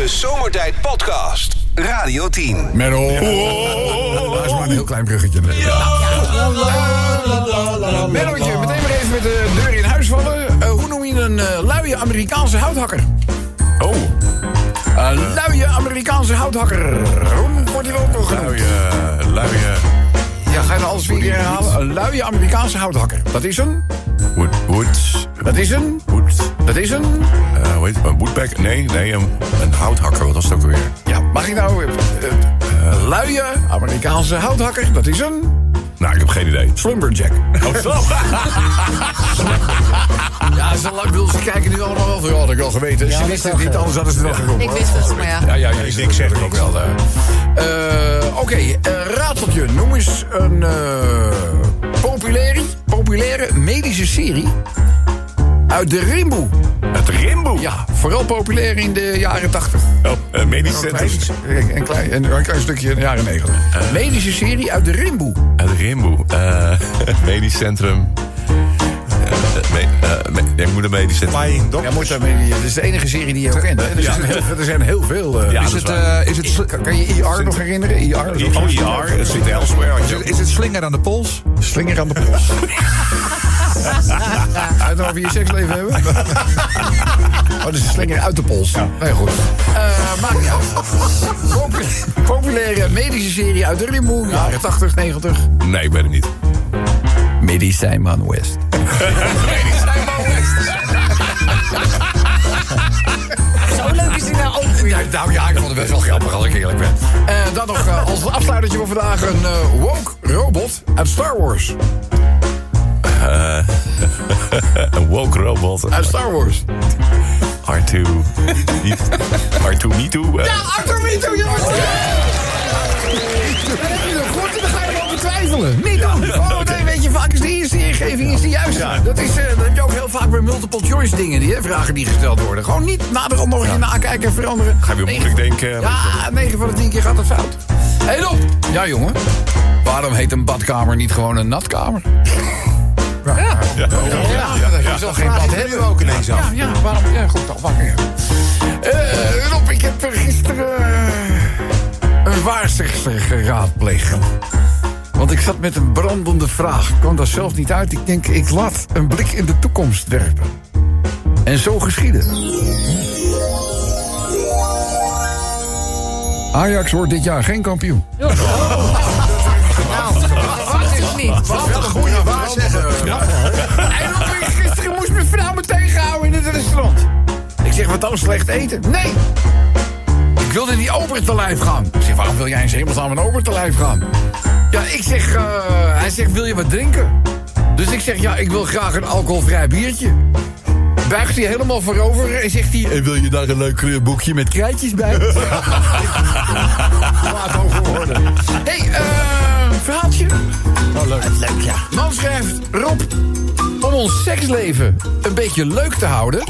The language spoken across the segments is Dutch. De Zomertijd Podcast. Radio 10. Menno. Ja. Oh. Dat is maar een heel klein bruggetje. Nee. Ja. Mennootje, meteen maar even met de deur in huis vallen. Hoe noem je een luie Amerikaanse houthakker? Oh. Luie Amerikaanse houthakker. Hoe wordt die ook nog genoemd? Luie... Ja, ga je dan alles weer herhalen? Een luie Amerikaanse houthakker. Dat is een... Woods. Dat is een... Dat is een... Hoe heet het? Een woodpecker? Nee, een houthakker. Wat was het ook alweer? Ja, mag ik nou... luie Amerikaanse houthakker. Dat is een... Nou, ik heb geen idee. Slumberjack. Oh, ja, zo lang wil ze kijken nu allemaal wel van... Ja, dat heb ik al geweten. Ja, ze wisten het niet, anders hadden ze het wel gekomen. Ik wist het, maar ja. Ja, ik zeg het ook wel. Oké, rateltje. Noem eens een populaire medische serie... Uit de Rimboe. Uit Rimboe? Ja, vooral populair in de jaren 80. Oh, medisch centrum. Een klein stukje in de jaren 90. Medische serie uit de Rimboe. Uit de Rimboe. Medisch centrum. Ik moet een medisch centrum. Dat is de enige serie die je ook kent. Er zijn heel veel. Kan je IR nog herinneren? IR. Het zit elsewhere. Is het Slinger aan de Pols? Slinger aan de Pols. Ga je het over je seksleven hebben? Oh, dat is een slinger uit de pols. Ja. Nee, goed. Maakt niet uit. Populaire medische serie uit de Rimboe, jaren 80, 90. Nee, ik ben het niet. Medicijnman West. Medicijnman West. Zo leuk is die nou ook weer. Ja, ik vond het best wel grappig als ik eerlijk ben. Dan nog als afsluitertje voor vandaag een woke robot uit Star Wars. Een woke robot. Uit Star Wars. R2-MeToo. Ja, R2-MeToo, jongens! Oh, yeah. Dan heb je nog goed en dan ga je erover twijfelen. Niet doen! Weet je, vaak is de eerste ingeving is de juiste. Ja. Dat heb je ook heel vaak bij multiple choice dingen, vragen die gesteld worden. Gewoon niet naderhand nog in nakijken en veranderen. Ga je weer moeilijk denken. Ja, 9 van de 10 keer gaat het fout. Hey, Dop! Ja, jongen. Waarom heet een badkamer niet gewoon een natkamer? Ja. Dat is al geen bad hebben we ook ineens af. Ja, waarom? Ja, goed, dan wakker. Rob, ik heb gisteren een waarzegster geraadpleegd. Want ik zat met een brandende vraag. Ik kwam daar zelf niet uit. Ik denk, ik laat een blik in de toekomst werpen. En zo geschiedde. Ajax wordt dit jaar geen kampioen. Ja. Wat een goede waarzegger. En gisteren moest mijn vrouw me tegenhouden in het restaurant. Ik zeg, wat dan slecht eten? Nee! Ik wilde die ober te lijf gaan. Ik zeg, waarom wil jij eens hemelsnaam een ober te lijf gaan? Ja, ik zeg... hij zegt, wil je wat drinken? Dus ik zeg, ja, ik wil graag een alcoholvrij biertje. Buigt hij helemaal voorover en zegt hij... En wil je daar een leuk kleurboekje met krijtjes bij? Laat over worden. Verhaaltje. Oh, leuk, ja. Man schrijft, Rob, om ons seksleven een beetje leuk te houden...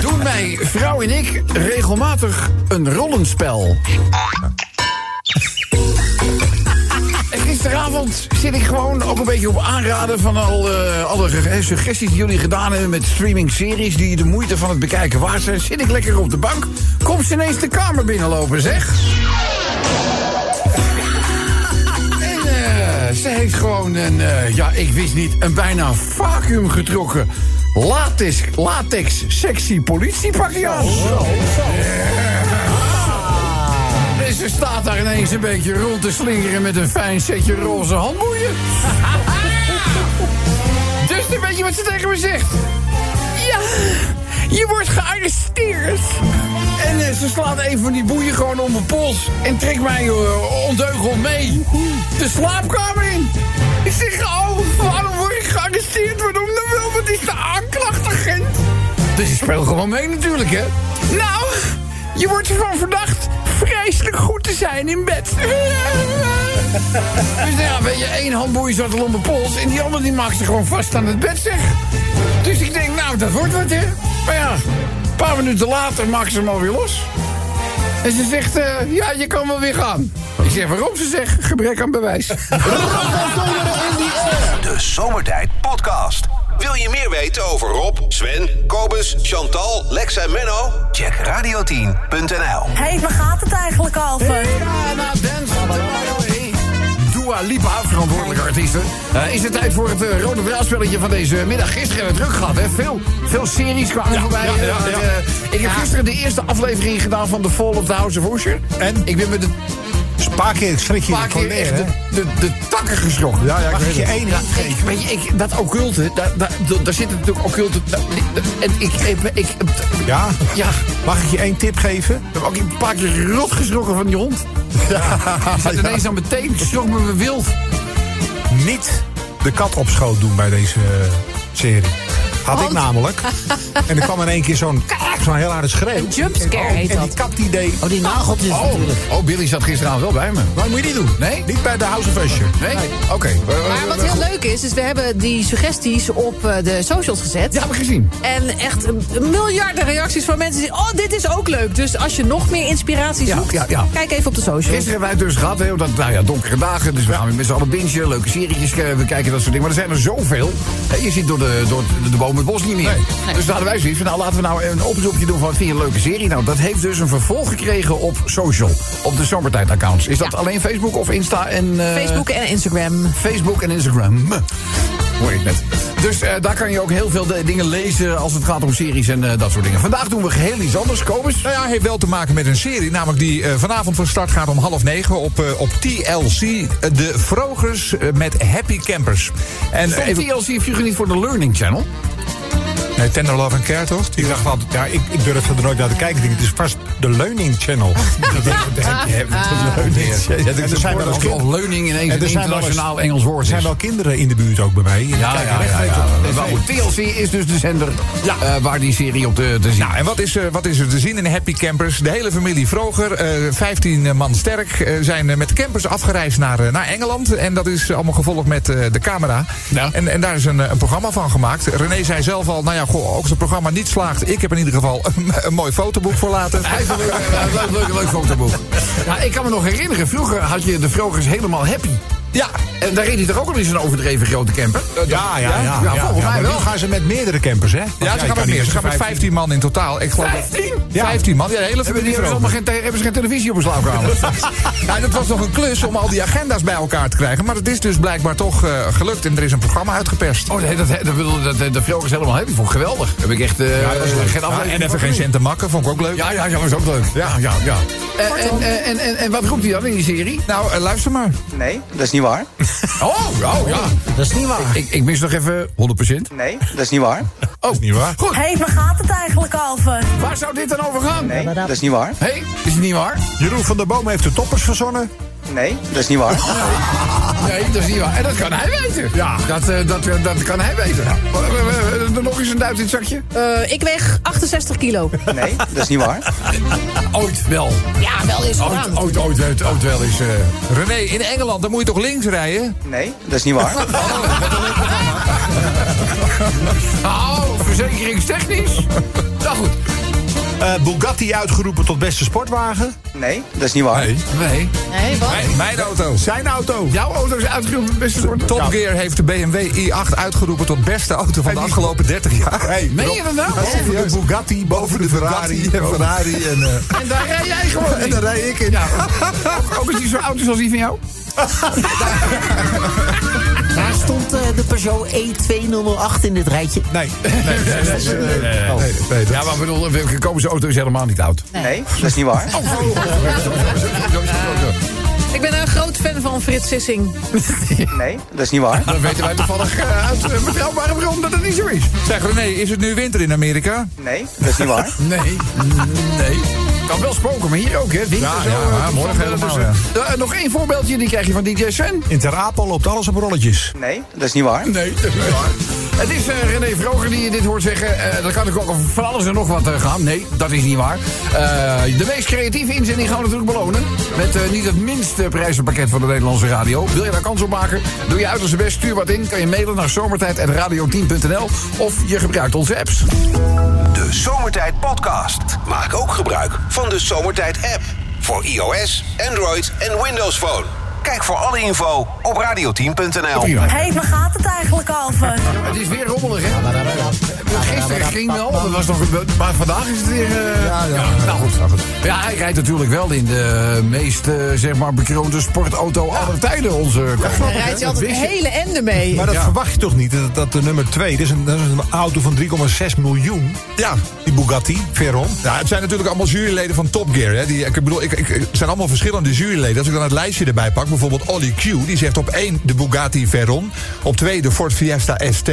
doen mijn vrouw en ik regelmatig een rollenspel. En gisteravond zit ik gewoon ook een beetje op aanraden... van alle suggesties die jullie gedaan hebben met streaming-series... die de moeite van het bekijken waard zijn. Zit ik lekker op de bank, komt ze ineens de kamer binnenlopen, zeg... Ze heeft gewoon een bijna vacuüm getrokken latex sexy politiepakje aan. En ze staat daar ineens een beetje rond te slingeren met een fijn setje roze handboeien. Dus dan weet je wat ze tegen me zegt. Ja, je wordt gearresteerd. En ze slaat een van die boeien gewoon om mijn pols en trekt mij ondeugend mee de slaapkamer in. Ik zeg, oh, waarom word ik gearresteerd? Waarom dan wel? Wat is de aanklachtagent? Dus ik speel gewoon mee natuurlijk, hè? Nou, je wordt ervan verdacht vreselijk goed te zijn in bed. Dus ja, weet je, 1 handboei zat al om mijn pols en die andere die maakt ze gewoon vast aan het bed, zeg. Dus ik denk, nou, dat wordt wat, hè? Maar ja... Een paar minuten later maakt ze hem alweer los. En ze zegt, ja, je kan wel weer gaan. Ik zeg, waarom? Ze zegt, gebrek aan bewijs. De Zomertijd Podcast. Wil je meer weten over Rob, Sven, Kobus, Chantal, Lex en Menno? Check radio10.nl. Hey, waar gaat het eigenlijk over? Dua Lipa, verantwoordelijke artiesten. Is het tijd voor het rode draadspelletje van deze middag? Gisteren het druk gehad, hè? Veel series kwamen voorbij. Ja. Ik heb gisteren de eerste aflevering gedaan van The Fall of the House of Usher. En? Ik ben met de... Dus een paar keer schrik je de takken geschrokken. Ja, ik weet het. Dat occulte, daar zit natuurlijk occulte... Ja. Mag ik je één tip geven? Ik heb ook een paar keer rot geschrokken van die hond. Ja. Zat ineens aan meteen, schrok me wild. Niet de kat op schoot doen bij deze serie. Had ik namelijk. En er kwam in één keer zo'n heel harde schreeuw. Een jumpscare heet dat. En die kat die deed... Oh, die nageltjes natuurlijk. Oh, Billy zat gisteravond wel bij me. Maar moet je die doen? Nee? Niet bij de House of Usher. Nee? Oké. Maar wat heel leuk is we hebben die suggesties op de socials gezet. Ja, heb ik gezien. En echt miljarden reacties van mensen die... Oh, dit is ook leuk. Dus als je nog meer inspiratie zoekt, kijk even op de socials. Gisteren hebben wij het dus gehad, heel donkere dagen. Dus we gaan weer met z'n allen bingen, leuke serietjes kijken, dat soort dingen. Maar er zijn er zoveel. Je ziet door de boom het bos niet meer. Nee. Dus daar hadden wij zoiets van, laten we nou een oproepje doen van vind je een leuke serie? Nou, dat heeft dus een vervolg gekregen op social. Op de Zomertijd accounts. Is dat alleen Facebook of Insta en... Facebook en Instagram. Hoor je het net. Dus daar kan je ook heel veel dingen lezen als het gaat om series en dat soort dingen. Vandaag doen we geheel iets anders, Kobus. Nou ja, heeft wel te maken met een serie. Namelijk die vanavond van start gaat om 20:30 op TLC. De Vrogers met Happy Campers. En TLC heeft jullie niet voor de Learning Channel? Nee, Tender Love and Care, toch? Ik dacht altijd, ik durf er nooit naar te kijken. Het is vast de Leuning Channel. Er zijn wel al Leuning in een internationaal Engels woord. Er zijn wel kinderen in de buurt ook bij mij. TLC is dus de zender waar die serie op te zien. Nou, en wat is er te zien in Happy Campers? De hele familie Vroger, 15 man sterk, zijn met campers afgereisd naar Engeland. En dat is allemaal gevolgd met de camera. Ja. En daar is een programma van gemaakt. René zei zelf al, ook als het programma niet slaagt... ik heb in ieder geval een mooi fotoboek voor laten. Leuk fotoboek. Nou, ik kan me nog herinneren, vroeger had je de Vrogers helemaal happy. Ja, en daar reed hij toch ook al eens een overdreven grote camper? Volgens mij wel. Nu gaan ze met meerdere campers, hè? Ze gaan met meer. Ze gaan met 15 man in totaal. 15? 15 man, ja, de hele familie. Hebben ze geen televisie op hun slaapkamer? Nou, dat was nog een klus om al die agenda's bij elkaar te krijgen. Maar dat is dus blijkbaar toch gelukt. En er is een programma uitgeperst. Oh, nee, de Vrogers helemaal happy. Vond ik geweldig. Heb ik echt geen afleiding. En even geen cent te makken, vond ik ook leuk. Ja, was ook leuk. Ja. En wat roept hij dan in die serie? Nou, luister maar. Nee, dat is niet waar. Oh, ja. Dat is niet waar. Ik mis nog even 100%. Nee, dat is niet waar. Oh, dat is niet waar. Goed. Hé, waar gaat het eigenlijk over? Waar zou dit dan over gaan? Nee, dat is niet waar. Hé, is het niet waar? Jeroen van der Boom heeft de toppers verzonnen. Nee, dat is niet waar. Nee, dat is niet waar. En dat kan hij weten. Ja, dat kan hij weten. Ja. Nog eens een duit in het zakje? Ik weeg 68 kilo. Nee, dat is niet waar. Ooit wel. Ja, wel eens gedaan. Ooit wel eens. René, in Engeland, dan moet je toch links rijden? Nee, dat is niet waar. Verzekeringstechnisch? Nou goed. Bugatti uitgeroepen tot beste sportwagen? Nee, dat is niet waar. Nee, wat? Mijn auto. Zijn auto. Jouw auto is uitgeroepen tot beste sportwagen. Top Gear heeft de BMW i8 uitgeroepen tot beste auto van de afgelopen 30 jaar. Meen je dat nou? Boven de Bugatti, boven de Ferrari. En daar rij jij gewoon in. En daar rij ik in. Ja, ook is die zo oud als die van jou? Daar stond de Peugeot E208 in dit rijtje. Nee. Ja, maar bedoel, de komende auto is helemaal niet oud. Nee, dat is niet waar. Ik ben een groot fan van Frits Sissing. Nee, dat is niet waar. Dan weten wij toevallig uit een betrouwbare bron dat het niet zo is. Zeg René, is het nu winter in Amerika? Nee, dat is niet waar. Nee. Kan wel spoken, maar hier ook, hè? Winter morgen helemaal, nog één voorbeeldje, die krijg je van DJ Sven. In Ter Apel loopt alles op rolletjes. Nee, dat is niet waar. Het is René Vroger die je dit hoort zeggen. Dat kan ik ook over van alles en nog wat gaan. Nee, dat is niet waar. De meest creatieve inzending gaan we natuurlijk belonen. Met niet het minste prijzenpakket van de Nederlandse radio. Wil je daar kans op maken? Doe je uiterste best, stuur wat in. Kan je mailen naar zomertijd@radio10.nl. Of je gebruikt onze apps. De Zomertijd Podcast. Maak ook gebruik van de Zomertijd app. Voor iOS, Android en Windows Phone. Kijk voor alle info op radio10.nl. Hey, waar gaat het eigenlijk over? Het is weer rommelig, hè? Gisteren ging wel, dat was nog, maar vandaag is het weer... Nou goed, snap het. Ja, hij rijdt natuurlijk wel in de meest, zeg maar, bekroonde sportauto aller tijden. Hij rijdt altijd een hele ende mee. Maar dat verwacht je toch niet, dat de nummer 2, dat is een auto van 3,6 miljoen. Ja. Die Bugatti Veyron. Ja, het zijn natuurlijk allemaal juryleden van Top Gear, hè? Ik bedoel, het zijn allemaal verschillende juryleden. Als ik dan het lijstje erbij pak, bijvoorbeeld Olly Q, die zegt op 1 de Bugatti Veyron, op 2 de Ford Fiesta ST,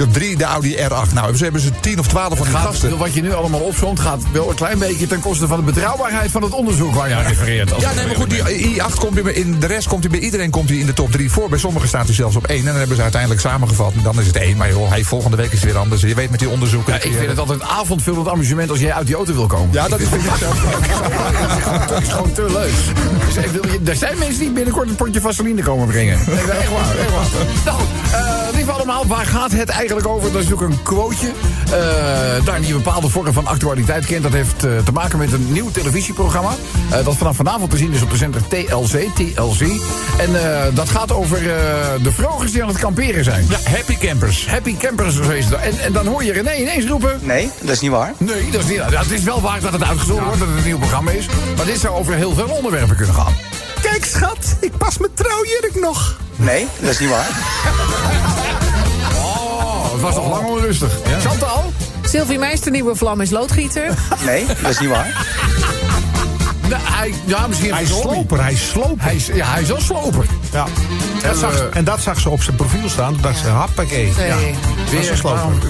op 3 de Audi R8. Nou, ze hebben ze 10 of 12 van die gasten. Wat je nu allemaal opzomt gaat wel een klein beetje ten koste van de betrouwbaarheid van het onderzoek waar je aan refereert. Ja, nee, maar goed, die I8 komt in de rest, bij iedereen komt hij in de top 3 voor. Bij sommigen staat hij zelfs op 1 en dan hebben ze uiteindelijk samengevat. En dan is het 1, maar joh, volgende week is het weer anders. Je weet met die onderzoeken. Ja, ik vind het altijd een avondvullend amusement als jij uit die auto wil komen. Ja, dat vind ik zelf. Dat is gewoon te leuk. Dus er zijn mensen die binnenkort een potje vaseline komen brengen. Nee, echt waar, echt waar. Nou, lieve allemaal, waar gaat het eigenlijk over? Dat is ook een quoteje. Daar die een bepaalde vorm van actualiteit kent. Dat heeft te maken met een nieuw televisieprogramma. Dat vanaf vanavond te zien is op de zender TLC. En dat gaat over de vrogers die aan het kamperen zijn. Ja, Happy Campers. Happy Campers, zo is het. En dan hoor je René ineens roepen... Nee, dat is niet waar. Nee, dat is niet waar. Ja, het is wel waar dat het uitgezonden wordt, dat het een nieuw programma is. Maar dit zou over heel veel onderwerpen kunnen gaan. Kijk, schat, ik pas mijn trouwjurk nog. Nee, dat is niet waar. Oh, het was nog lang onrustig. Ja. Chantal? Sylvie Meis, de nieuwe vlam is loodgieter. Nee, dat is niet waar. Nou, hij is sloper. Hij is wel sloper. Ja. En dat zag ze op zijn profiel staan. Toen dacht ze, happakee. Nee. Ja.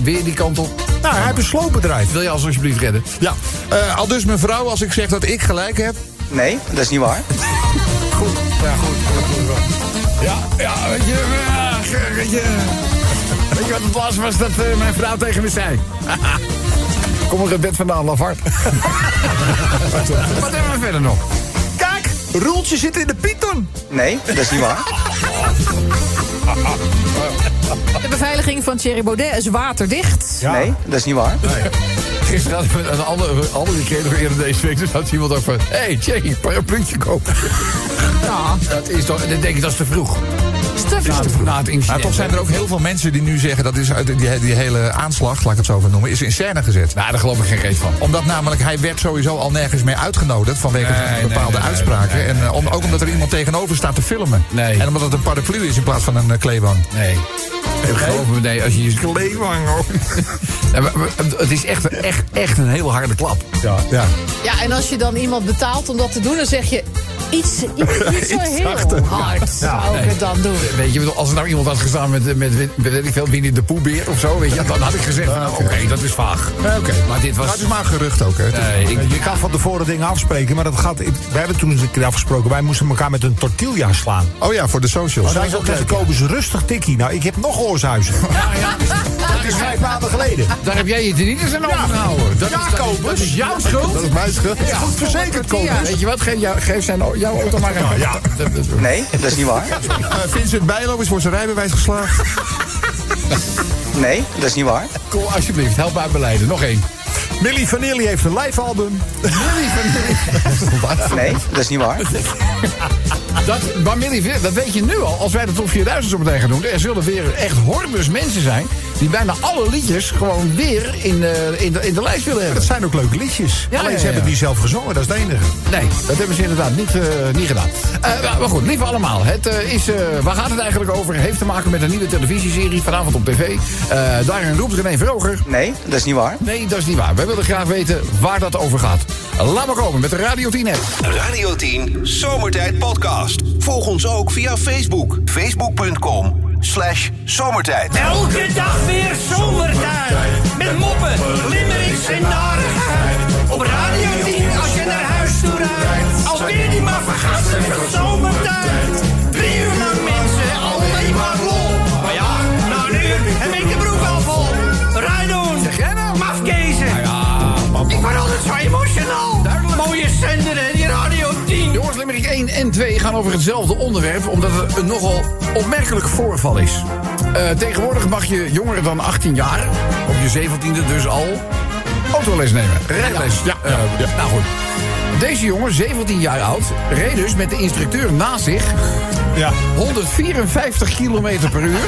Weer die kant op. Nou, hij heeft een sloopbedrijf. Wil je alsjeblieft redden? Ja. Aldus mijn vrouw, als ik zeg dat ik gelijk heb... Nee, dat is niet waar. Goed. Ja, goed. Ja, weet je wat het laatste was dat mijn vrouw tegen me zei? Kom er het bed vandaan, lafhard. Wat hebben we verder nog? Kijk, Roeltje zit in de Python. Nee, dat is niet waar. De beveiliging van Thierry Baudet is waterdicht. Ja. Nee, dat is niet waar. Nee. Gisteren hadden we een andere keer nog eerder deze week. Dus had iemand ook van... Hé, Thierry, parapluutje kopen. Ja, dat is toch... Dan denk ik, dat is te vroeg. Maar toch zijn er ook heel veel mensen die nu zeggen... dat is die hele aanslag, laat ik het zo even noemen... is in scène gezet. Nou, daar geloof ik geen reet van. Omdat namelijk hij werd sowieso al nergens meer uitgenodigd... vanwege bepaalde uitspraken. En ook omdat er iemand tegenover staat te filmen. Nee. En omdat het een paraplu is in plaats van een kleewang. Nee. Geloof me, nee, als je je kleewang hoor. Het is echt een heel harde klap. Ja, en als je dan iemand betaalt om dat te doen, dan zeg je... Iets zo heel achter. Hard zou ik het dan doen. Weet je, als er nou iemand had gestaan met weet ik veel, Winnie de Poebeer of zo, weet je, dan had ik gezegd, oké, dat is vaag. Oké. Maar dit was... Dat is maar een gerucht ook, hè. Je kan van tevoren dingen afspreken, maar dat gaat... We hebben toen eens een keer afgesproken, wij moesten elkaar met een tortilla slaan. Oh ja, voor de socials. Maar dan zeggen Kobus, rustig tikkie. Nou, ik heb nog Oorsuizen. Ja. Dat is 5 maanden geleden. Daar heb jij je er niet eens aan overgehouden. Ja, Kobus. Dat is jouw schuld. Dat is mijn schuld. Ja, goed verzekerd, Kobus. Weet je wat, geef zijn jouw auto maar aan. Ja. Nee, dat is niet waar. Vincent Bijlo is voor zijn rijbewijs geslaagd. Nee, dat is niet waar. Kom, alsjeblieft, help me uit beleiden. Nog één. Milli Vanilli heeft een live album. Milli Vanilli? Nee, dat is niet waar. Maar Milli, dat weet je nu al. Als wij de top 4000 zo meteen gaan doen... er zullen weer echt hordes mensen zijn... die bijna alle liedjes gewoon weer in de lijst willen hebben. Maar dat zijn ook leuke liedjes. Ja, Alleen ze hebben die zelf gezongen, dat is het enige. Nee, dat hebben ze inderdaad niet gedaan. Maar goed, lieve allemaal. Waar gaat het eigenlijk over? Heeft te maken met een nieuwe televisieserie vanavond op tv. Daarin roept René Vroger. Nee, dat is niet waar. Nee, dat is niet waar. Wij willen graag weten waar dat over gaat. Laat maar komen met de Radio 10 app. Radio 10 Zomertijd Podcast. Volg ons ook via Facebook. Facebook.com/zomertijd. Elke dag weer zomertijd. Met moppen, limmerings en narigheid. Op Radio 10 als je naar huis toe rijdt. Alweer die maar vergassen van zomertijd. 3 uur lang mensen, alleen maar lol. Maar ja, nou nu heb ik de broek al vol. Rijdoen, mafkezen. Ik word altijd zo emotional. Mooie zender en die Radio 10. Jongens, limmerik 1 en 2 gaan over hetzelfde onderwerp... omdat het een nogal opmerkelijk voorval is. Tegenwoordig mag je jonger dan 18 jaar... op je 17e dus al... Autoles nemen. Rijles. Ja. Nou goed. Deze jongen, 17 jaar oud, reed dus met de instructeur naast zich... Ja. 154 km per uur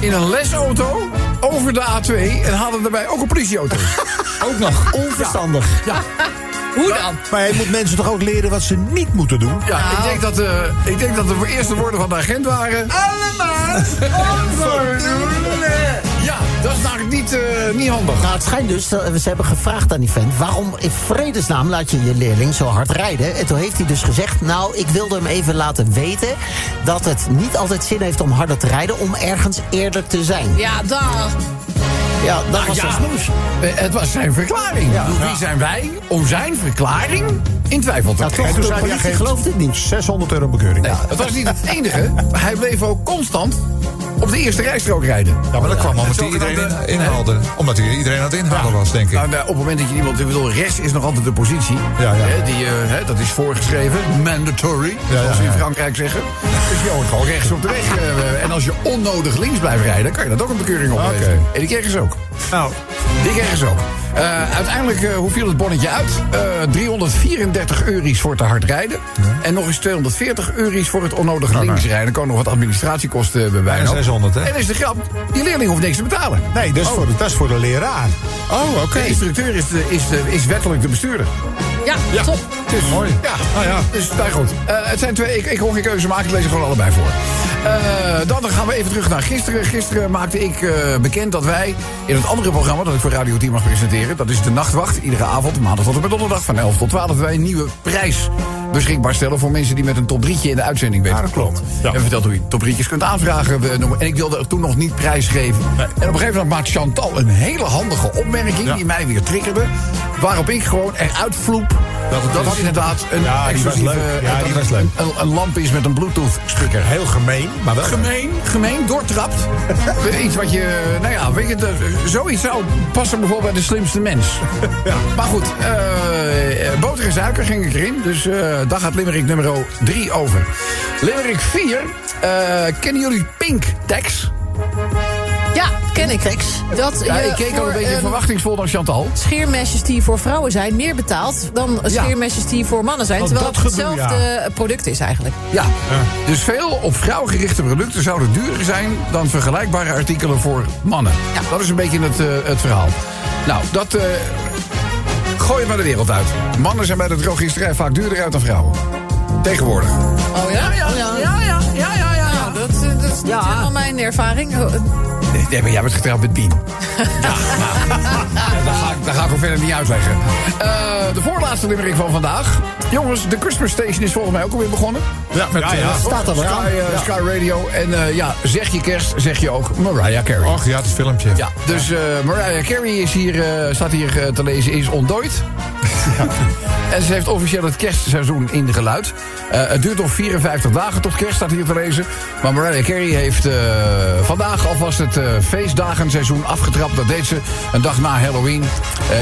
in een lesauto over de A2... en hadden daarbij ook een politieauto. Ook nog. Onverstandig. Ja. Hoe dan? Maar hij moet mensen toch ook leren wat ze niet moeten doen? Ja, ik denk dat de eerste woorden van de agent waren... Allemaal onvoldoende. Ja, dat is namelijk niet handig. Nou, het schijnt dus, ze hebben gevraagd aan die vent... waarom in vredesnaam laat je je leerling zo hard rijden? En toen heeft hij dus gezegd... nou, ik wilde hem even laten weten... dat het niet altijd zin heeft om harder te rijden... om ergens eerder te zijn. Ja, dag. Ja, dat was zijn snoes. Het was zijn verklaring. Ja. Wie zijn wij om zijn verklaring in twijfel te trekken? Ja, toch, ik geloof dit niet. 600 euro bekeuring. Nee, het was niet het enige. Hij bleef ook constant op de eerste rijstrook rijden. Ja, maar dat kwam omdat hij iedereen inhaalde. Omdat hij iedereen aan het inhalen was, denk ik. Nou, op het moment dat je iemand... Ik bedoel, rechts is nog altijd de positie. Ja. Dat is voorgeschreven. Mandatory, zoals ze in Frankrijk zeggen. Dus je hoort gewoon rechts op de weg. En als je onnodig links blijft rijden... kan je dat ook een bekeuring opgeven. Okay. En die kregen ze ook. Nou, die kregen ze ook. Uiteindelijk, hoe viel het bonnetje uit? 334 euro's voor te hard rijden. Ja. En nog eens 240 euro's voor het onnodig links rijden. Er komen nog wat administratiekosten bij bijna. En 600, hè? En is de grap, die leerling hoeft niks te betalen. Nee, dat is voor de leraar. Oh, oké. Okay. De instructeur is wettelijk de bestuurder. Ja, top. Het is mooi. Ja, dus nou goed. Het zijn twee, ik hoor geen keuze maken, ik lees er gewoon allebei voor. Dan gaan we even terug naar gisteren. Gisteren maakte ik bekend dat wij in het andere programma... dat ik voor Radio 10 mag presenteren, dat is de Nachtwacht. Iedere avond, maandag tot en met donderdag, van 11 tot 12... wij een nieuwe prijs beschikbaar stellen... voor mensen die met een top 3'tje in de uitzending weten. Ja, dat klopt. Ja. En vertelt hoe je top 3'tjes kunt aanvragen. En ik wilde er toen nog niet prijs geven. Nee. En op een gegeven moment maakt Chantal een hele handige opmerking... die mij weer triggerde, waarop ik gewoon eruit vloep... Dat had inderdaad een exclusieve... Een lamp is met een Bluetooth-schukker. Heel gemeen, maar wel... Gemeen, doortrapt. Iets wat je... Nou ja, weet je, zoiets zou passen bijvoorbeeld bij de slimste mens. Ja. Maar goed, boter en suiker ging ik erin. Dus daar gaat Limerick nummer 3 over. Limerick 4. Kennen jullie Pinktex? Ja, ken ik. Ik keek al een beetje verwachtingsvol naar Chantal. Scheermesjes die voor vrouwen zijn meer betaald dan scheermesjes die voor mannen zijn. Terwijl het hetzelfde product is eigenlijk. Ja, dus veel op vrouwen gerichte producten zouden duurder zijn... dan vergelijkbare artikelen voor mannen. Ja. Dat is een beetje het verhaal. Nou, dat gooi je maar de wereld uit. Mannen zijn bij de drogisterij vaak duurder uit dan vrouwen. Tegenwoordig. Oh ja? Ja. Dat is niet helemaal mijn ervaring... Nee, maar jij bent getrouwd met Dien. Dat ga ik ook verder niet uitleggen. De voorlaatste limmering van vandaag. Jongens, de Christmas Station is volgens mij ook alweer begonnen. Ja, met staat al Sky Radio. En zeg je kerst, zeg je ook Mariah Carey. Och ja, het filmpje. Ja, dus Mariah Carey is hier, staat hier te lezen, is ontdooid. Ja. En ze heeft officieel het kerstseizoen ingeluid. Het duurt nog 54 dagen tot kerst, staat hier te lezen. Maar Mariah Carey heeft vandaag alvast het feestdagenseizoen afgetrapt. Dat deed ze een dag na Halloween.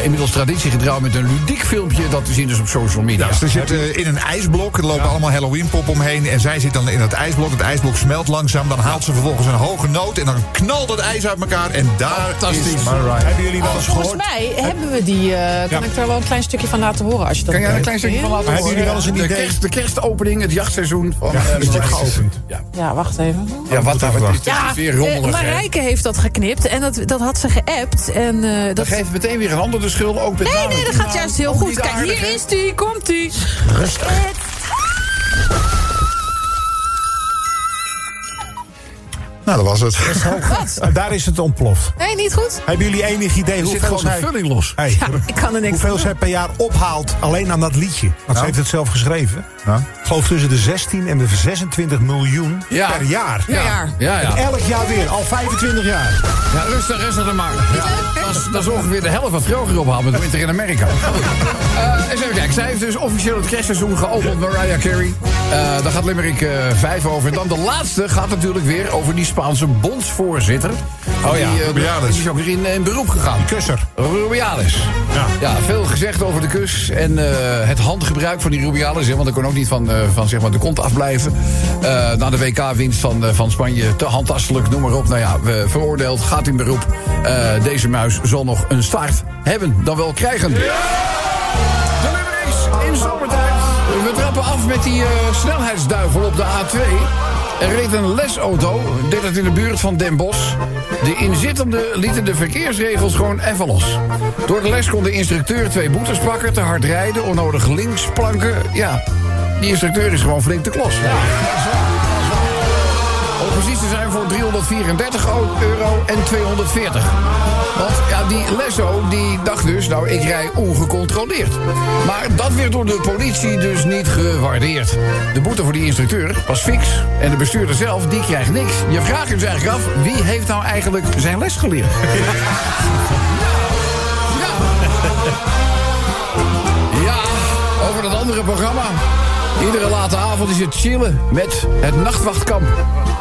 Inmiddels traditiegetrouw met een ludiek filmpje. Dat te zien dus op social media. Ja, ze zit in een ijsblok. Er lopen allemaal Halloween-pop omheen. En zij zit dan in dat ijsblok. Het ijsblok smelt langzaam. Dan haalt ze vervolgens een hoge noot. En dan knalt het ijs uit elkaar. En daar is Mariah. Hebben jullie wel eens gehoord? Volgens mij hebben we die... kan ik daar wel een klein stukje van laten horen? Als je dat kan jij een klein stukje van laten horen? Hebben jullie wel eens een idee? De kerstopening, het jachtseizoen. Van, is dit geopend? Ja, wacht even. Ja, wat daar is weer rommelig. Marijke heeft dat geknipt en dat had ze geappt. Dat geeft meteen weer een ander de schuld. Ook met nee, dat gaat juist heel goed. Kijk, hier is die, komt die. Rustig. Nou, dat was het. Wat? Daar is het ontploft. Nee, niet goed. Hebben jullie enig idee hoeveel zij... vulling los. Hey, ja, ik kan er niks hoeveel zij per jaar ophaalt alleen aan dat liedje? Want ze heeft het zelf geschreven. Ja. Ik geloof tussen de 16 en de 26 miljoen per jaar. Ja. Elk jaar weer, al 25 jaar. Ja, rustig dan maar. Ja. Dat is ongeveer de helft wat Vroger ophaalt met Winter in Amerika. Eens even kijken. Zij heeft dus officieel het kerstseizoen geopend, Mariah Carey. Daar gaat Limerick 5 over. En dan de laatste gaat natuurlijk weer over die Spaanse bondsvoorzitter. Rubiales. Die is ook weer in beroep gegaan. Die kusser. Rubiales. Ja, veel gezegd over de kus. En het handgebruik van die Rubiales. Hè, want er kon ook niet van zeg maar de kont afblijven. Na de WK-winst van Spanje. Te handtastelijk, noem maar op. Nou ja, veroordeeld. Gaat in beroep. Deze muis zal nog een staart hebben. Dan wel krijgen. Ja! De nummer is in zomertijd. We trappen af met die snelheidsduivel op de A2. Er reed een lesauto, deed het in de buurt van Den Bosch. De inzittenden lieten de verkeersregels gewoon even los. Door de les kon de instructeur 2 boetes pakken, te hard rijden, onnodig links planken. Ja, die instructeur is gewoon flink te klos. Ja, om precies te zijn voor €334 en €240. Want ja, die lesso die dacht dus, nou, ik rij ongecontroleerd. Maar dat werd door de politie dus niet gewaardeerd. De boete voor die instructeur was fix. En de bestuurder zelf, die krijgt niks. Je vraagt je dus eigenlijk af, wie heeft nou eigenlijk zijn les geleerd? Ja, over dat andere programma. Iedere late avond is het chillen met het Nachtwachtkamp.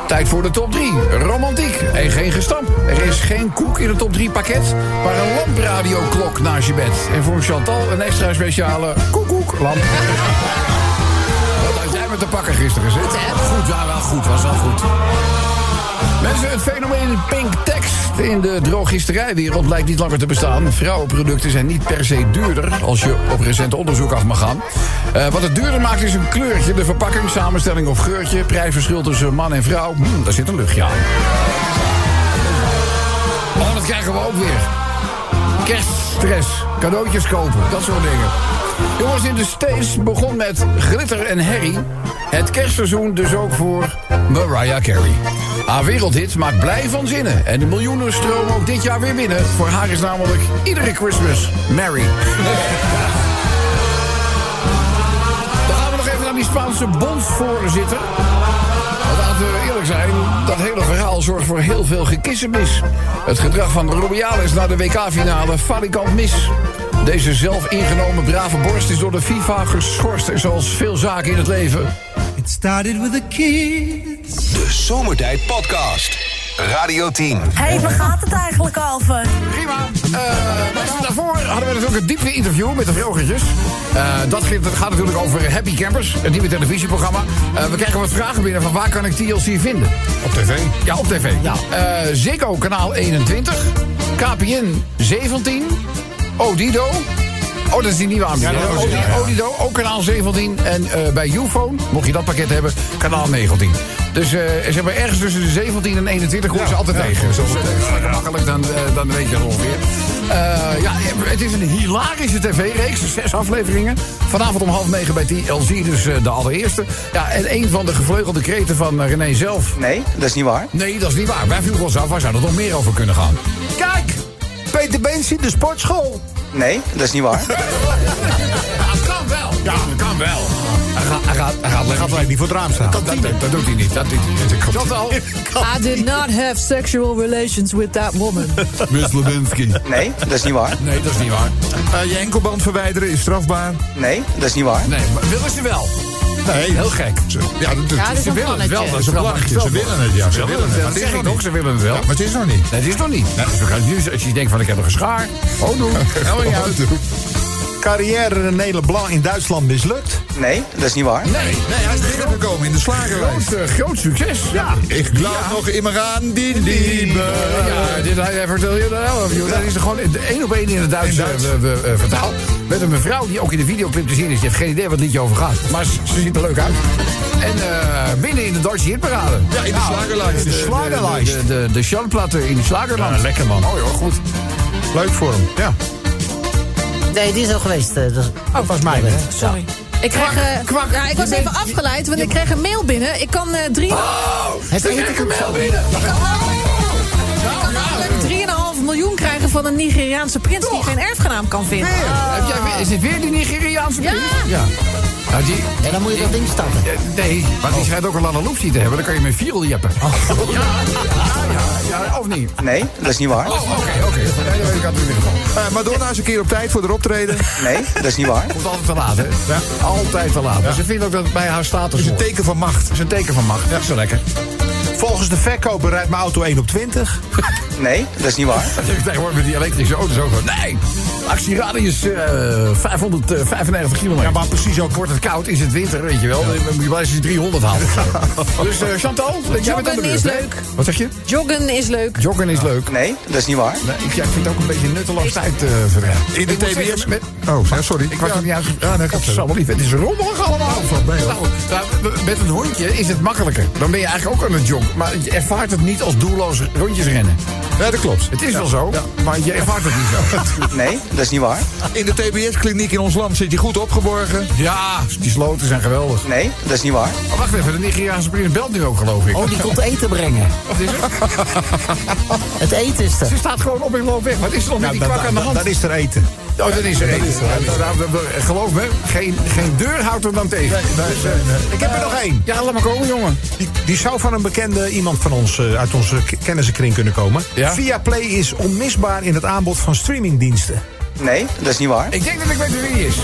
Tijd voor de top 3. Romantiek en geen gestamp. Er is geen koek in het top 3 pakket, maar een lampradio-klok naast je bed. En voor Chantal een extra speciale koekoeklamp. Wat had jij met te pakken gisteren, zeg? Goed, ja, wel goed. Was al goed. Mensen, het fenomeen pink tekst in de drogisterijwereld blijkt niet langer te bestaan. Vrouwenproducten zijn niet per se duurder, als je op recent onderzoek af mag gaan. Wat het duurder maakt is een kleurtje, de verpakking, samenstelling of geurtje. Prijsverschil tussen man en vrouw, daar zit een luchtje aan. Oh, dat krijgen we ook weer. Kerststress, cadeautjes kopen, dat soort dingen. Jongens, in de States begon met glitter en herrie. Het kerstseizoen dus ook voor Mariah Carey. Haar wereldhit maakt blij van zinnen. En de miljoenen stromen ook dit jaar weer binnen. Voor haar is namelijk iedere Christmas merry. Dan gaan we nog even naar die Spaanse bondsvoorzitter. Laten we eerlijk zijn, dat hele verhaal zorgt voor heel veel gekissenmis. Het gedrag van Rubiales na de WK-finale falikant mis. Deze zelf ingenomen brave borst is door de FIFA geschorst, zoals veel zaken in het leven. It started with the kids. De Zomertijd Podcast. Radio 10. Hé, waar gaat het eigenlijk, Alve? Prima. Daarvoor hadden we natuurlijk een diepte interview met de Vrogertjes. Dat gaat natuurlijk over Happy Campers, het nieuwe televisieprogramma. We krijgen wat vragen binnen van waar kan ik TLC vinden? Op tv. Ja, op tv. Ja. Ziggo kanaal 21. KPN 17. Odido. Oh, dat is die nieuwe aanbieding. Ja. Odido, ook kanaal 17. En bij Ufone, mocht je dat pakket hebben, kanaal 19. Dus zeg maar ergens tussen de 17 en 21 hoor ze altijd tegen. Zo makkelijk, dan weet je het ongeveer. Het is een hilarische tv-reeks, 6 afleveringen. Vanavond om 20:30 bij TLC, dus de allereerste. Ja, en een van de gevleugelde kreten van René zelf. Nee, dat is niet waar. Nee, dat is niet waar. Wij vroegen ons af, waar zou er nog meer over kunnen gaan? Kijk! Peter Beens in de sportschool. Nee, dat is niet waar. Dat kan wel. Ja, dat kan wel. Hij gaat alleen niet voor het raam staan. Dat doet hij niet. Dat al. I did not have sexual relations with that woman. Miss Lewinsky. Nee, dat is niet waar. Nee, dat is niet waar. Je enkelband verwijderen is strafbaar. Nee, dat is niet waar. Nee, maar willen ze wel? Nee, heel gek. Ze willen het wel. Ze willen het, ja. Ze willen het. Dat zeg ik ook, ze willen het wel. Ja, maar het is nog niet. Nee, het is nog niet. Nu, als je denkt van ik heb een geschaar. Oh, doe. Carrière René Leblanc in Duitsland mislukt? Nee, dat is niet waar. Nee, hij is binnengekomen in de Slagerlijst. Groot succes. Ja. Ik geloof nog immer aan die liebe. Ja, dit vertel je dan wel. Dat is er gewoon 1 op 1 in het Duits vertaald. Met een mevrouw die ook in de videoclip te zien is. Je hebt geen idee wat het liedje over gaat. Maar ze ziet er leuk uit. En binnen in de Duitse hitparade. Ja, in de Slagerlijst. De Slagerlijst. De Schandplatte in de Slagerland. Ja, lekker man. Oh joh, goed. Leuk voor hem, ja. Nee, die is al geweest. Dat was mij. Sorry. Ik kreeg, kwak. Ja, ik was even afgeleid, want ik kreeg een mail binnen. Ik kan 3... Oh, het ik kreeg een mail binnen. Ik kan namelijk 3,5 miljoen krijgen van een Nigeriaanse prins... die geen erfgenaam kan vinden. Is dit weer die Nigeriaanse prins? Ja. Nou, en dan moet je dat ding starten. Nee, maar die schijnt ook een laloopsie te hebben. Dan kan je met vierel jeppen. Oh. Ja, of niet? Nee, dat is niet waar. Oh, oké. Ja, weet ik aan het binnen. Madonna is een keer op tijd voor haar optreden. Nee, dat is niet waar. Komt altijd te laat, hè? Ja. Altijd te laat. Ja. Ze vindt ook dat het bij haar status hoort. Het is een teken van macht. Ja, zo lekker. Volgens de verkoper rijdt mijn auto 1 op 20. Nee, dat is niet waar. Ik hoor met die elektrische auto's ook gewoon. Nee, actieradius 595 kilometer. Ja, maar precies ook wordt het koud, is het winter, weet je wel. Dan moet je wel eens 300 halen. Dus Chantal, jij bent aan de beurt. Joggen is leuk. Nee? Wat zeg je? Joggen is leuk. Joggen is leuk. Nee, dat is niet waar. Nee, ik vind het ook een beetje nutteloos tijd verwerken. In de TBS met... Oh, sorry. Ik was er niet uit. Ja, dat is allemaal lief. Het is rommelig allemaal. Nou, met een hondje is het makkelijker. Dan ben je eigenlijk ook aan het joggen. Maar je ervaart het niet als doelloos rondjes rennen. Ja, dat klopt. Het is wel zo, maar je ervaart het niet zo. Nee, dat is niet waar. In de TBS-kliniek in ons land zit je goed opgeborgen. Ja, die sloten zijn geweldig. Nee, dat is niet waar. Oh, wacht even, de Nigeriaanse prins belt nu ook, geloof ik. Oh, die komt eten brengen. Wat is het? Het eten is er. Ze staat gewoon op en loopt weg. Wat is er nog met die kwak aan de hand? Dat is er eten. Oh, dat is er eten. Geloof me, geen deur houdt er dan tegen. Ik heb er nog één. Ja, laat maar komen, jongen. Die zou van een bekende iemand van ons uit onze kennissenkring kunnen komen. Ja? Viaplay is onmisbaar in het aanbod van streamingdiensten. Nee, dat is niet waar. Ik denk dat ik weet wie hij is.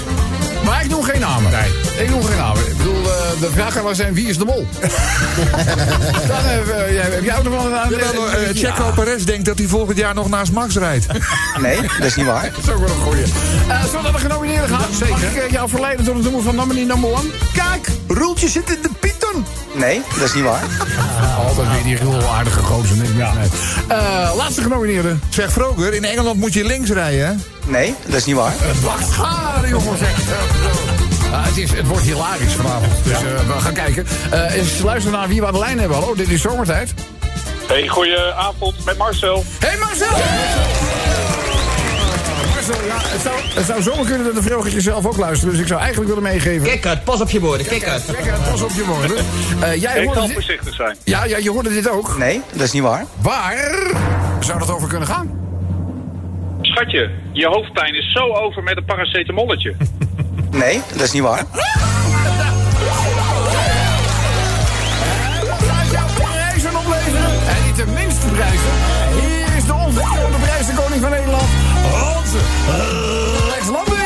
Maar ik noem geen namen. Nee. Ik noem geen namen. Ik bedoel, de vraag kan wel zijn, wie is de mol? Dan heb jij ook nog wel een naam? Checo Perez denkt dat hij volgend jaar nog naast Max rijdt. Nee, dat is niet waar. Dat is ook wel een goeie. Zullen we naar de genomineerden gaan? Zeker. Mag ik jou verleiden door het noemen van nominee number 1? Kijk, Roeltje zit in de Python. Nee, dat is niet waar. Altijd weer die heel aardige gozer. Ja. Nee. Laatste genomineerde. Zeg Vroger, in Engeland moet je links rijden. Nee, dat is niet waar. Wacht, gaar, jongens. Het wordt hilarisch vanavond. Dus we gaan kijken. Eens luisteren naar wie we aan de lijn hebben. Hallo, dit is Zomertijd. Hey, goedenavond met Marcel. Hey Marcel! Marcel, ja, het zou zomaar kunnen dat de Vrogertje zelf ook luisteren. Dus ik zou eigenlijk willen meegeven... Kijk uit, pas op je woorden. Kijk uit, pas op je woorden. Ik kan voorzichtig zijn. Ja, je hoorde dit ook. Nee, dat is niet waar. Waar zou dat over kunnen gaan? Schatje, je hoofdpijn is zo over met een paracetamolletje. Nee, dat is niet waar. Gaat jouw prijzen opleveren? En niet de minste prijzen. Hier is de onverkoelde prijzenkoning van Nederland. Onze Lex Lambeer.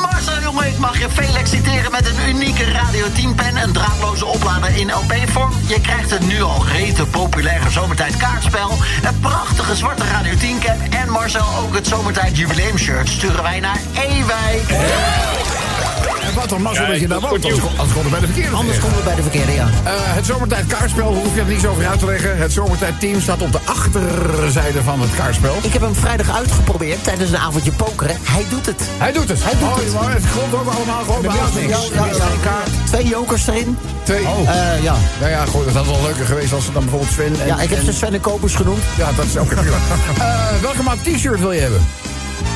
Marcel, jongen, ik mag je veel exciteren met een unieke Radio 10-pen. Een draadloze oplader in LP-vorm. Je krijgt het nu al rete populaire Zomertijd kaartspel. Een prachtige zwarte Radio 10-cap. En Marcel, ook het Zomertijd jubileum-shirt sturen wij naar Ewijk. En wat dan, Marcel, dat je daar woont? Anders konden we bij de verkeerde. Ja. Het Zomertijd kaartspel, hoef je er niets over uit te leggen. Het Zomertijd-team staat op de achterzijde van het kaartspel. Ik heb hem vrijdag uitgeprobeerd tijdens een avondje pokeren. Hij doet het. Maar het komt ook allemaal gewoon bij niks. Twee jokers erin. Ja. Nou ja, goed, dat had wel leuker geweest als het dan bijvoorbeeld Sven... En, ik heb ze Sven en Kopers genoemd. Ja, dat is ook een prima. Welke maat t-shirt wil je hebben?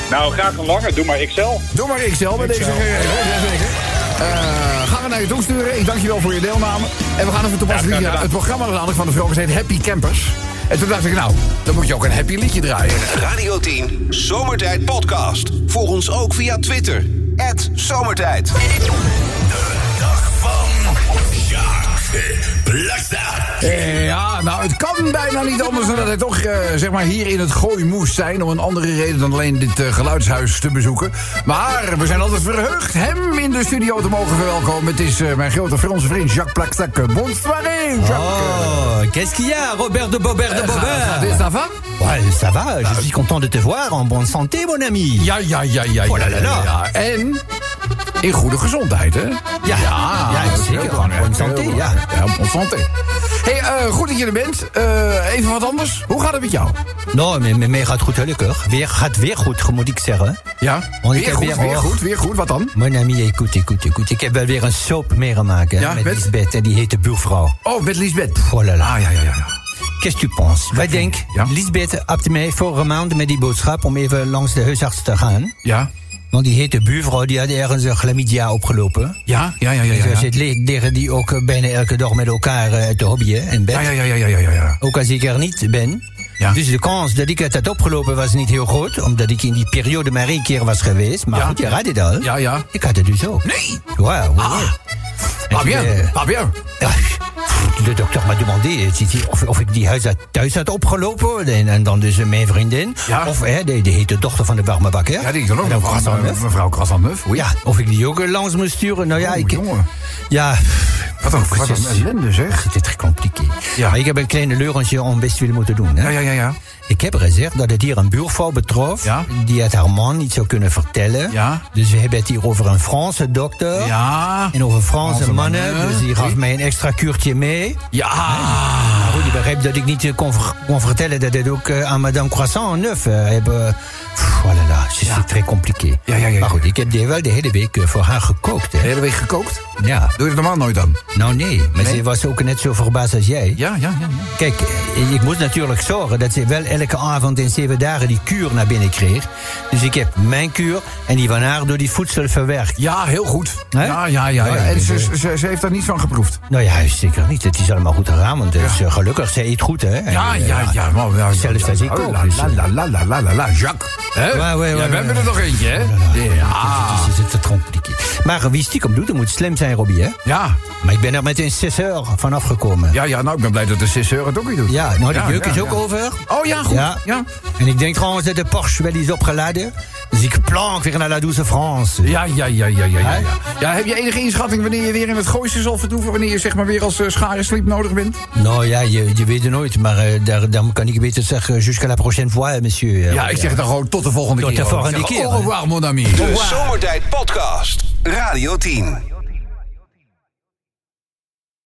Nou, graag een lange. Doe maar XL. Bij deze geregeld. Gaan we naar je toe sturen. Ik dank je wel voor je deelname. En we gaan even toepasselijk het programma van de Vroger heet Happy Campers. En toen dacht ik, nou, dan moet je ook een happy liedje draaien. Radio 10, Zomertijd Podcast. Volg ons ook via Twitter. @Zomertijd. Plaksta! Ja, nou, het kan bijna niet anders dan dat hij toch hier in het Gooi moest zijn... om een andere reden dan alleen dit geluidshuis te bezoeken. Maar we zijn altijd verheugd hem in de studio te mogen verwelkomen. Het is mijn grote Franse vriend Jacques Plaksta. Bonsoiré, Jacques. Oh, qu'est-ce qu'il y a, Robert de Bobert de Bobert? Ça va? Ouais, ça va, je suis content de te voir. En bonne santé, mon ami. Ja. Oh la la la. En... in goede gezondheid, hè? Ja, zeker. Santé. Hey, goed dat je er bent. Even wat anders. Hoe gaat het met jou? Nou, met mij gaat goed, gelukkig. Gaat weer goed, moet ik zeggen. Ja, weer goed. Wat dan? Mon ami, écoute. Ik heb wel weer een soap meegemaakt met Lisbeth. En die heet de buurvrouw. Oh, met Lisbeth. Oh la la. Ja. Qu'est-ce que tu penses? Wij denken, Lisbeth appte mij vorige maand met die boodschap... om even langs de huisarts te gaan. Ja. Want die hete buurvrouw, die had ergens een chlamydia opgelopen. Ja. Dus het liggen die ook bijna elke dag met elkaar te hobbyen in bed. Ja. Ook als ik er niet ben. Ja. Dus de kans dat ik het had opgelopen was niet heel groot. Omdat ik in die periode maar één keer was geweest. Maar goed, je raadt het al. Ja. Ik had het dus ook. Nee! Wow. Pas bien. De dokter m'a demandé of ik die huis thuis had opgelopen. En dan dus mijn vriendin. Ja. Of de hete dochter van de warme bakker. Ja, die dan ook. Mevrouw Krasanuf. Ja, of ik die ook langs moest sturen. Nou ja, ik... Jongen. Ja... Wat een ellende, zeg. Het is gecompliceerd. Ja. Ik heb een kleine leurentje om best willen moeten doen. Hè? Ja. Ik heb gezegd dat het hier een buurvrouw betrof... Ja? Die het haar man niet zou kunnen vertellen. Ja? Dus we hebben het hier over een Franse dokter... Ja? En over Franse mannen. Dus die gaf mij een extra kuurtje mee. Ja! Maar goed, ik begreep dat ik niet kon vertellen... dat het ook aan madame Croissant en Neuf hebben... Voilà, het is très compliqué. Ja. Maar goed, ik heb wel de hele week voor haar gekookt. Hè. De hele week gekookt? Ja. Doe je het normaal nooit dan? Nou nee, maar ze was ook net zo verbaasd als jij. Ja. Kijk, ik moest natuurlijk zorgen dat ze wel elke avond in 7 dagen die kuur naar binnen kreeg. Dus ik heb mijn kuur en die van haar door die voedsel verwerkt. Ja, heel goed. He? Ja. En ze heeft daar niets van geproefd? Nou ja, zeker niet. Het is allemaal goed gedaan, want gelukkig, zij eet goed, hè. En, ja. Maar, zelfs als ik ook. La, Jacques. We hebben er nog eentje, hè? Ja. Het is te compliqueerd. Maar wie stiekem doet, dat moet slim zijn, Robbie, hè? Ja. Maar ik ben er met een sisseur vanaf gekomen. Ja, nou, ik ben blij dat de sisseur het ook weer doet. Ja, nou, de jeuk is ook over. Oh ja, goed. Ja. En ik denk trouwens dat de Porsche wel is opgeladen. Dus ik plank weer naar La Douce France. Ja. Ja, heb je enige inschatting wanneer je weer in het gooien zal vertoeven... wanneer je zeg maar weer als schare-sleep nodig bent? Nou ja, je weet het nooit. Maar dan kan ik beter zeggen... Jusqu'à la prochaine fois, monsieur. Ik zeg dan gewoon tot de volgende keer. Au revoir, mon ami. De Zomertijd Podcast. Radio 10.